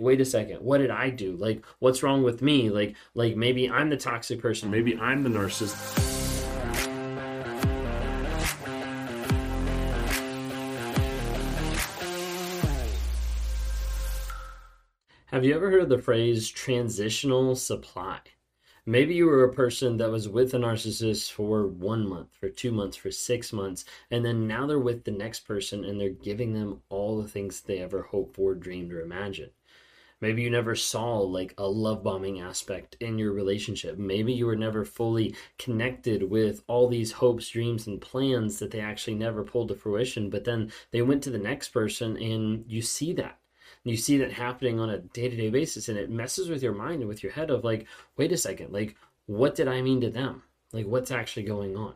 wait a second, what did I do? Like, what's wrong with me? Like maybe I'm the toxic person. Maybe I'm the narcissist. Have you ever heard of the phrase transitional supply? Maybe you were a person that was with a narcissist for 1 month, for 2 months, for 6 months, and then now they're with the next person and they're giving them all the things they ever hoped for, dreamed, or imagined. Maybe you never saw like a love bombing aspect in your relationship. Maybe you were never fully connected with all these hopes, dreams, and plans that they actually never pulled to fruition, but then they went to the next person and you see that. You see that happening on a day-to-day basis, and it messes with your mind and with your head of like, wait a second, like, what did I mean to them? Like, what's actually going on?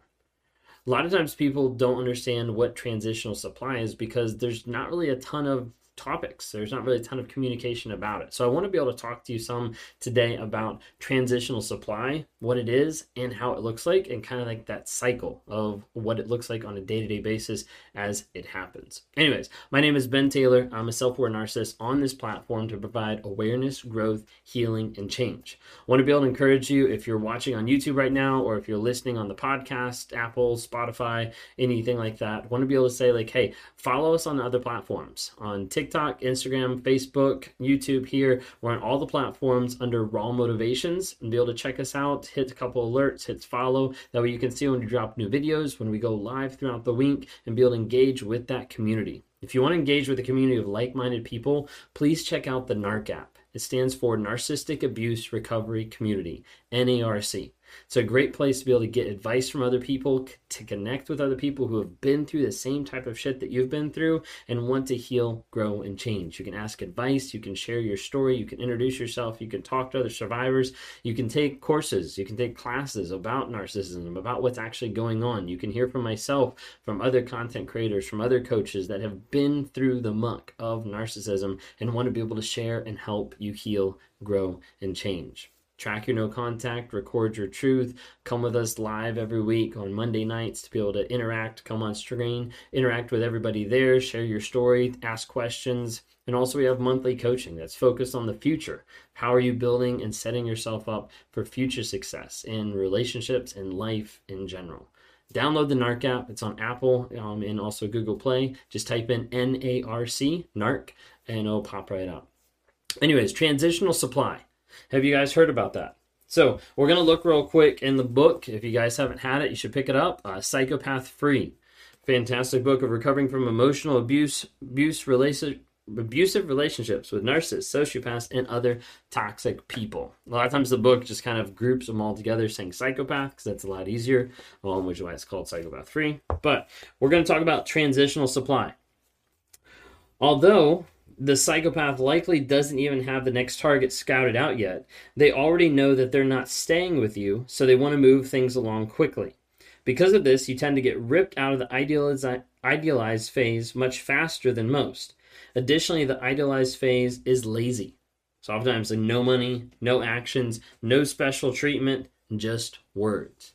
A lot of times people don't understand what transitional supply is because there's not really a ton of topics. There's not really a ton of communication about it. So I want to be able to talk to you some today about transitional supply, what it is and how it looks like, and kind of like that cycle of what it looks like on a day-to-day basis as it happens. Anyways, my name is Ben Taylor. I'm a self-aware narcissist on this platform to provide awareness, growth, healing, and change. I want to be able to encourage you, if you're watching on YouTube right now, or if you're listening on the podcast, Apple, Spotify, anything like that, I want to be able to say like, hey, follow us on the other platforms, on TikTok, Instagram, Facebook, YouTube here. We're on all the platforms under Raw Motivations, and be able to check us out, hit a couple alerts, hit follow. That way you can see when we drop new videos, when we go live throughout the week, and be able to engage with that community. If you want to engage with a community of like-minded people, please check out the NARC app. It stands for Narcissistic Abuse Recovery Community, NARC. It's a great place to be able to get advice from other people, to connect with other people who have been through the same type of shit that you've been through and want to heal, grow, and change. You can ask advice. You can share your story. You can introduce yourself. You can talk to other survivors. You can take courses. You can take classes about narcissism, about what's actually going on. You can hear from myself, from other content creators, from other coaches that have been through the muck of narcissism and want to be able to share and help you heal, grow, and change. Track your no contact, record your truth, come with us live every week on Monday nights to be able to interact, come on screen, interact with everybody there, share your story, ask questions. And also we have monthly coaching that's focused on the future. How are you building and setting yourself up for future success in relationships and life in general? Download the NARC app. It's on Apple and also Google Play. Just type in NARC, NARC, and it'll pop right up. Anyways, transitional supply. Have you guys heard about that? So we're going to look real quick in the book. If you guys haven't had it, you should pick it up. Psychopath Free. Fantastic book of recovering from emotional abusive relationships with narcissists, sociopaths, and other toxic people. A lot of times the book just kind of groups them all together saying psychopath, because that's a lot easier, which is why it's called Psychopath Free. But we're going to talk about transitional supply. Although the psychopath likely doesn't even have the next target scouted out yet, they already know that they're not staying with you, so they want to move things along quickly. Because of this, you tend to get ripped out of the idealized phase much faster than most. Additionally, the idealized phase is lazy. So oftentimes, like, no money, no actions, no special treatment, just words.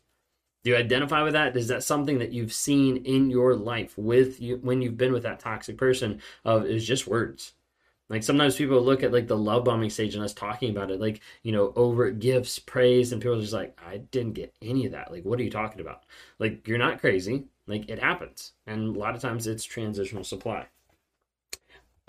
Do you identify with that? Is that something that you've seen in your life with you when you've been with that toxic person of it's just words? Like, sometimes people look at like the love bombing stage and us talking about it, like, you know, overt gifts, praise, and people are just like, I didn't get any of that. Like, what are you talking about? Like, you're not crazy. Like, it happens. And a lot of times it's transitional supply.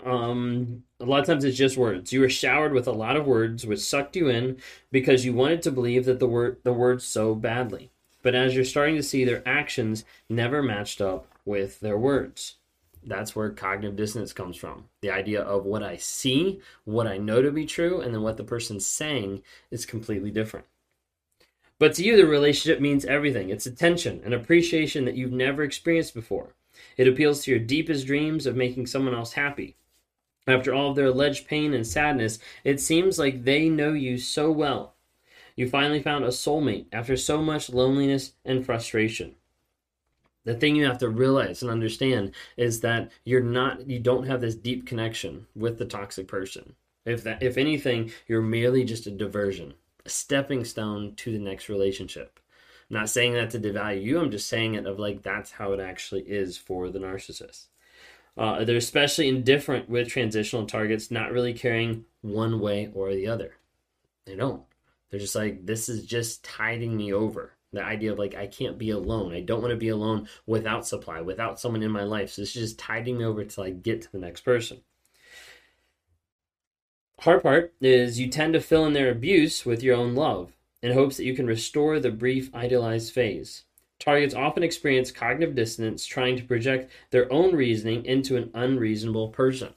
A lot of times it's just words. You were showered with a lot of words, which sucked you in because you wanted to believe that the words so badly. But as you're starting to see, their actions never matched up with their words. That's where cognitive dissonance comes from. The idea of what I see, what I know to be true, and then what the person's saying is completely different. But to you, the relationship means everything. It's attention and appreciation that you've never experienced before. It appeals to your deepest dreams of making someone else happy. After all of their alleged pain and sadness, it seems like they know you so well. You finally found a soulmate after so much loneliness and frustration. The thing you have to realize and understand is that you don't have this deep connection with the toxic person. If anything, you're merely just a diversion, a stepping stone to the next relationship. I'm not saying that to devalue you. I'm just saying it of like, that's how it actually is for the narcissist. They're especially indifferent with transitional targets, not really caring one way or the other. They don't. They're just like, this is just tiding me over. The idea of like, I can't be alone. I don't want to be alone without supply, without someone in my life. So this is just tiding me over till I get to the next person. Hard part is you tend to fill in their abuse with your own love in hopes that you can restore the brief idealized phase. Targets often experience cognitive dissonance trying to project their own reasoning into an unreasonable person.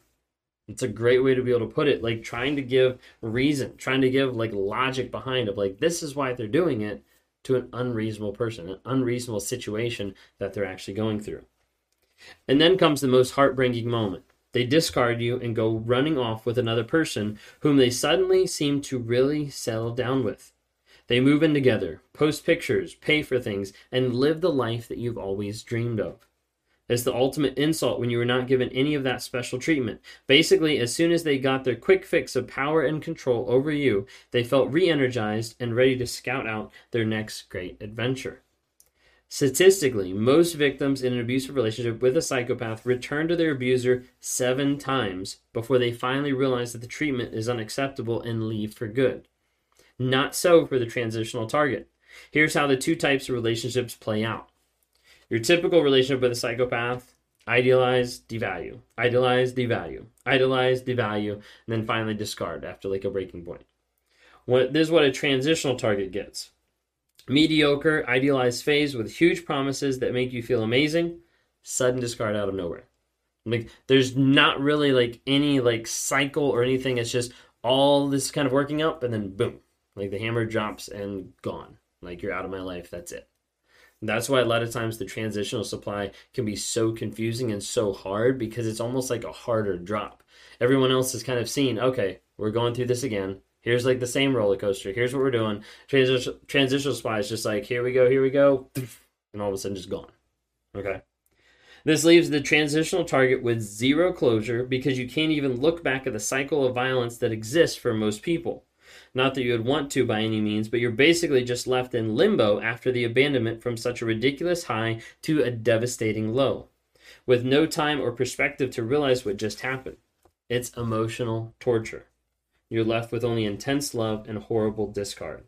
It's a great way to be able to put it, like trying to give reason, trying to give like logic behind of like, this is why they're doing it, to an unreasonable person, an unreasonable situation that they're actually going through. And then comes the most heartbreaking moment. They discard you and go running off with another person whom they suddenly seem to really settle down with. They move in together, post pictures, pay for things, and live the life that you've always dreamed of. It's the ultimate insult when you were not given any of that special treatment. Basically, as soon as they got their quick fix of power and control over you, they felt re-energized and ready to scout out their next great adventure. Statistically, most victims in an abusive relationship with a psychopath return to their abuser 7 times before they finally realize that the treatment is unacceptable and leave for good. Not so for the transitional target. Here's how the two types of relationships play out. Your typical relationship with a psychopath, idealize, devalue, idealize, devalue, idealize, devalue, and then finally discard after like a breaking point. This is what a transitional target gets. Mediocre, idealized phase with huge promises that make you feel amazing, sudden discard out of nowhere. Like there's not really like any like cycle or anything. It's just all this kind of working up and then boom. Like the hammer drops and gone. Like you're out of my life. That's it. And that's why a lot of times the transitional supply can be so confusing and so hard because it's almost like a harder drop. Everyone else is kind of seeing, okay, we're going through this again. Here's like the same roller coaster. Here's what we're doing. Transitional supply is just like, here we go, and all of a sudden just gone. Okay. This leaves the transitional target with zero closure because you can't even look back at the cycle of violence that exists for most people. Not that you would want to by any means, but you're basically just left in limbo after the abandonment from such a ridiculous high to a devastating low, with no time or perspective to realize what just happened. It's emotional torture. You're left with only intense love and horrible discard.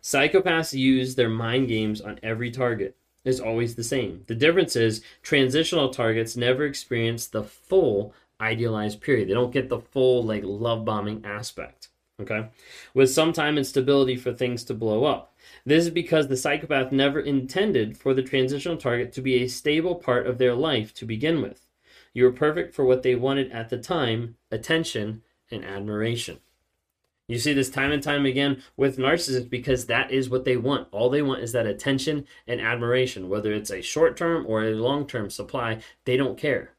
Psychopaths use their mind games on every target. It's always the same. The difference is transitional targets never experience the full idealized period. They don't get the full like love bombing aspect. Okay, with some time and stability for things to blow up. This is because the psychopath never intended for the transitional target to be a stable part of their life to begin with. You were perfect for what they wanted at the time, attention and admiration. You see this time and time again with narcissists because that is what they want. All they want is that attention and admiration, whether it's a short-term or a long-term supply, they don't care.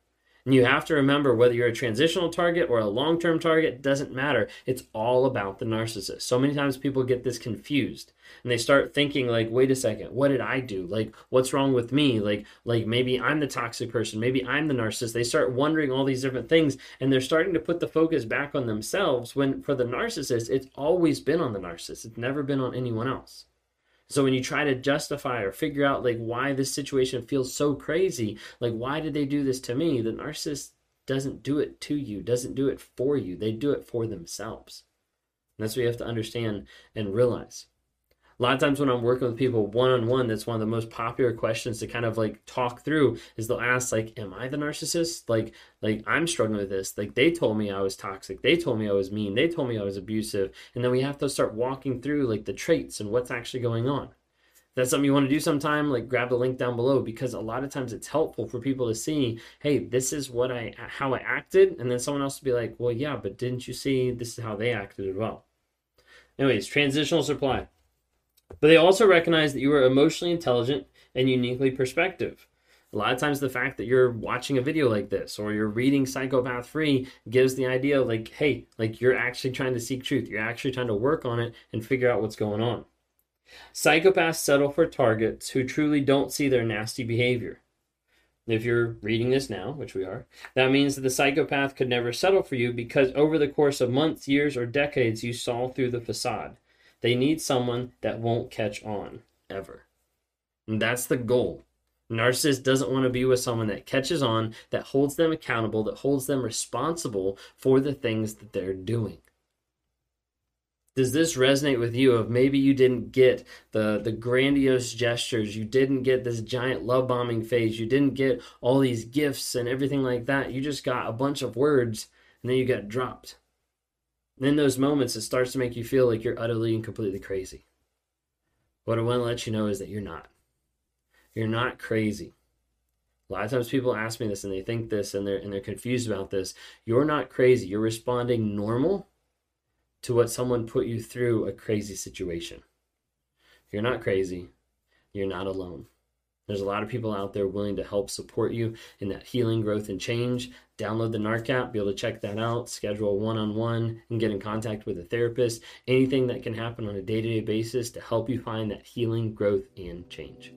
And you have to remember whether you're a transitional target or a long-term target, doesn't matter. It's all about the narcissist. So many times people get this confused and they start thinking like, wait a second, what did I do? Like, what's wrong with me? Like maybe I'm the toxic person. Maybe I'm the narcissist. They start wondering all these different things and they're starting to put the focus back on themselves when for the narcissist, it's always been on the narcissist. It's never been on anyone else. So when you try to justify or figure out like why this situation feels so crazy, like why did they do this to me? The narcissist doesn't do it to you, doesn't do it for you. They do it for themselves. And that's what you have to understand and realize. A lot of times when I'm working with people one-on-one, that's one of the most popular questions to kind of like talk through is they'll ask like, am I the narcissist? Like I'm struggling with this. Like they told me I was toxic. They told me I was mean. They told me I was abusive. And then we have to start walking through like the traits and what's actually going on. If that's something you want to do sometime, like grab the link down below because a lot of times it's helpful for people to see, hey, this is what how I acted. And then someone else will be like, well, yeah, but didn't you see this is how they acted as well? Anyways, transitional supply. But they also recognize that you are emotionally intelligent and uniquely perspective. A lot of times the fact that you're watching a video like this or you're reading Psychopath Free gives the idea like, hey, like you're actually trying to seek truth. You're actually trying to work on it and figure out what's going on. Psychopaths settle for targets who truly don't see their nasty behavior. If you're reading this now, which we are, that means that the psychopath could never settle for you because over the course of months, years, or decades, you saw through the facade. They need someone that won't catch on, ever. And that's the goal. Narcissist doesn't want to be with someone that catches on, that holds them accountable, that holds them responsible for the things that they're doing. Does this resonate with you? Of maybe you didn't get the grandiose gestures, you didn't get this giant love bombing phase, you didn't get all these gifts and everything like that. You just got a bunch of words and then you got dropped. And in those moments, it starts to make you feel like you're utterly and completely crazy. What I want to let you know is that you're not. You're not crazy. A lot of times people ask me this and they think this and they're confused about this. You're not crazy. You're responding normal to what someone put you through a crazy situation. You're not crazy. You're not alone. There's a lot of people out there willing to help support you in that healing, growth, and change. Download the NARC app, be able to check that out, schedule a one-on-one, and get in contact with a therapist. Anything that can happen on a day-to-day basis to help you find that healing, growth, and change.